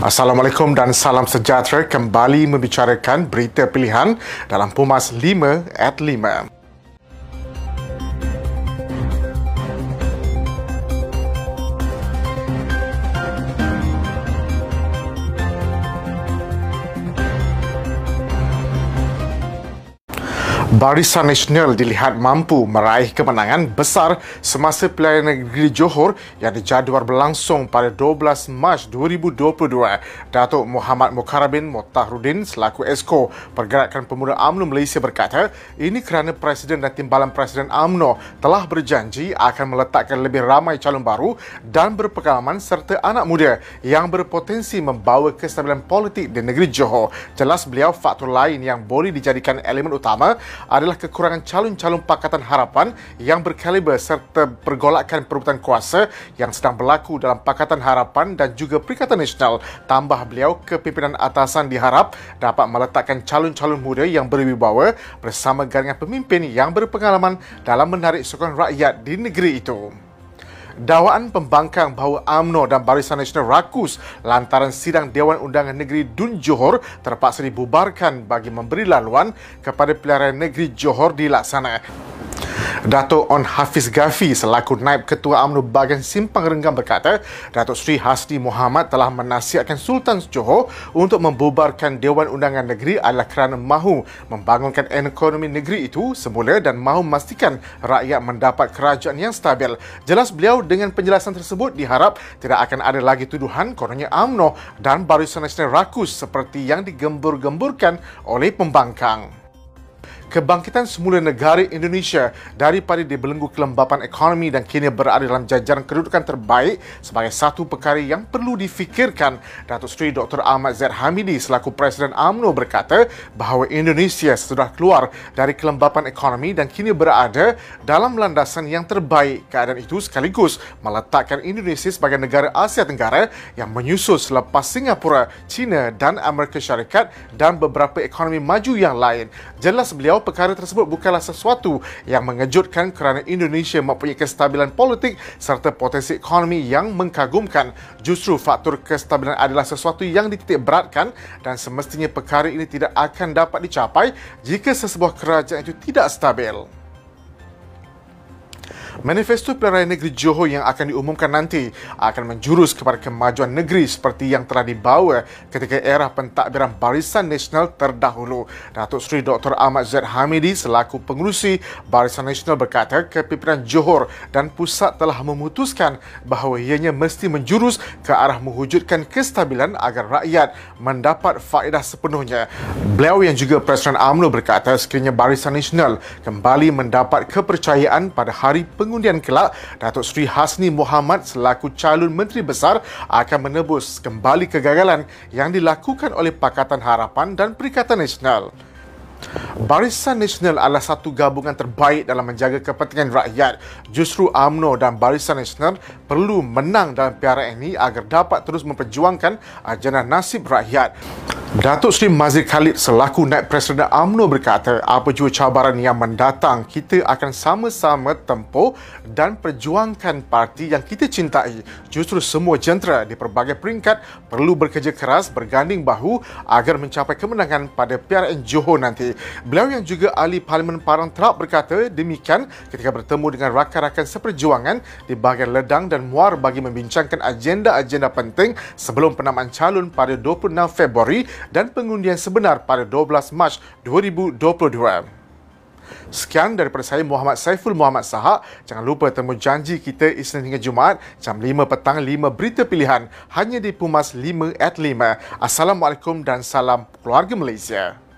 Assalamualaikum dan salam sejahtera, kembali membicarakan berita pilihan dalam Pumas 5 at 5. Barisan Nasional dilihat mampu meraih kemenangan besar semasa pilihan negeri Johor yang dijadual berlangsung pada 12 Mac 2022. Datuk Muhammad Mukarabin Muttahrudin selaku Esko Pergerakan Pemuda UMNO Malaysia berkata, ini kerana Presiden dan Timbalan Presiden UMNO telah berjanji akan meletakkan lebih ramai calon baru dan berpengalaman serta anak muda yang berpotensi membawa kestabilan politik di negeri Johor. Jelas beliau, faktor lain yang boleh dijadikan elemen utama adalah kekurangan calon-calon Pakatan Harapan yang berkaliber serta pergolakan perebutan kuasa yang sedang berlaku dalam Pakatan Harapan dan juga Perikatan Nasional. Tambah beliau, kepimpinan atasan diharap dapat meletakkan calon-calon muda yang berwibawa bersama galangan pemimpin yang berpengalaman dalam menarik sokongan rakyat di negeri itu. Dakwaan pembangkang bahawa UMNO dan Barisan Nasional rakus lantaran sidang Dewan Undangan Negeri Dun Johor terpaksa dibubarkan bagi memberi laluan kepada pilihan raya negeri Johor dilaksanakan. Datuk On Hafiz Ghafi selaku Naib Ketua UMNO bahagian Simpang Renggam berkata, Datuk Seri Hasni Mohammad telah menasihatkan Sultan Johor untuk membubarkan Dewan Undangan Negeri adalah kerana mahu membangunkan ekonomi negeri itu semula dan mahu memastikan rakyat mendapat kerajaan yang stabil. Jelas beliau, dengan penjelasan tersebut diharap tidak akan ada lagi tuduhan kononnya UMNO dan Barisan Nasional rakus seperti yang digembur-gemburkan oleh pembangkang. Kebangkitan Semula Negara Indonesia daripada dibelenggu kelembapan ekonomi dan kini berada dalam jajaran kedudukan terbaik sebagai satu perkara yang perlu difikirkan. Datuk Seri Dr. Ahmad Zahid Hamidi selaku Presiden UMNO berkata bahawa Indonesia sudah keluar dari kelembapan ekonomi dan kini berada dalam landasan yang terbaik. Keadaan itu sekaligus meletakkan Indonesia sebagai negara Asia Tenggara yang menyusul selepas Singapura, China dan Amerika Syarikat dan beberapa ekonomi maju yang lain. Jelas beliau, perkara tersebut bukanlah sesuatu yang mengejutkan kerana Indonesia mempunyai kestabilan politik serta potensi ekonomi yang mengkagumkan. Justru faktor kestabilan adalah sesuatu yang dititik beratkan dan semestinya perkara ini tidak akan dapat dicapai jika sesebuah kerajaan itu tidak stabil. Manifesto Pilihan Raya Negeri Johor yang akan diumumkan nanti akan menjurus kepada kemajuan negeri seperti yang telah dibawa ketika era pentadbiran Barisan Nasional terdahulu. Datuk Seri Dr. Ahmad Zahid Hamidi selaku pengurusi Barisan Nasional berkata kepimpinan Johor dan pusat telah memutuskan bahawa ianya mesti menjurus ke arah mewujudkan kestabilan agar rakyat mendapat faedah sepenuhnya. Beliau yang juga Presiden UMNO berkata sekiranya Barisan Nasional kembali mendapat kepercayaan pada hari pengundian kelak, Datuk Seri Hasni Mohammad selaku calon Menteri Besar akan menebus kembali kegagalan yang dilakukan oleh Pakatan Harapan dan Perikatan Nasional. Barisan Nasional adalah satu gabungan terbaik dalam menjaga kepentingan rakyat. Justru UMNO dan Barisan Nasional perlu menang dalam piara ini agar dapat terus memperjuangkan ajanda nasib rakyat. Datuk Seri Mazhar Khalid selaku Naib Presiden UMNO berkata, apa jua cabaran yang mendatang, kita akan sama-sama tempuh dan perjuangkan parti yang kita cintai. Justru semua jentera di pelbagai peringkat perlu bekerja keras berganding bahu agar mencapai kemenangan pada PRN Johor nanti. Beliau yang juga ahli Parlimen Parang Trap berkata demikian ketika bertemu dengan rakan-rakan seperjuangan di bahagian Ledang dan Muar bagi membincangkan agenda-agenda penting sebelum penamaan calon pada 26 Februari dan pengundian sebenar pada 12 Mac 2022. Sekian daripada saya, Muhammad Saiful Muhammad Sahak. Jangan lupa temu janji kita Isnin hingga Jumaat jam 5 petang 5 berita pilihan hanya di Pumas 5 at 5. Assalamualaikum dan salam keluarga Malaysia.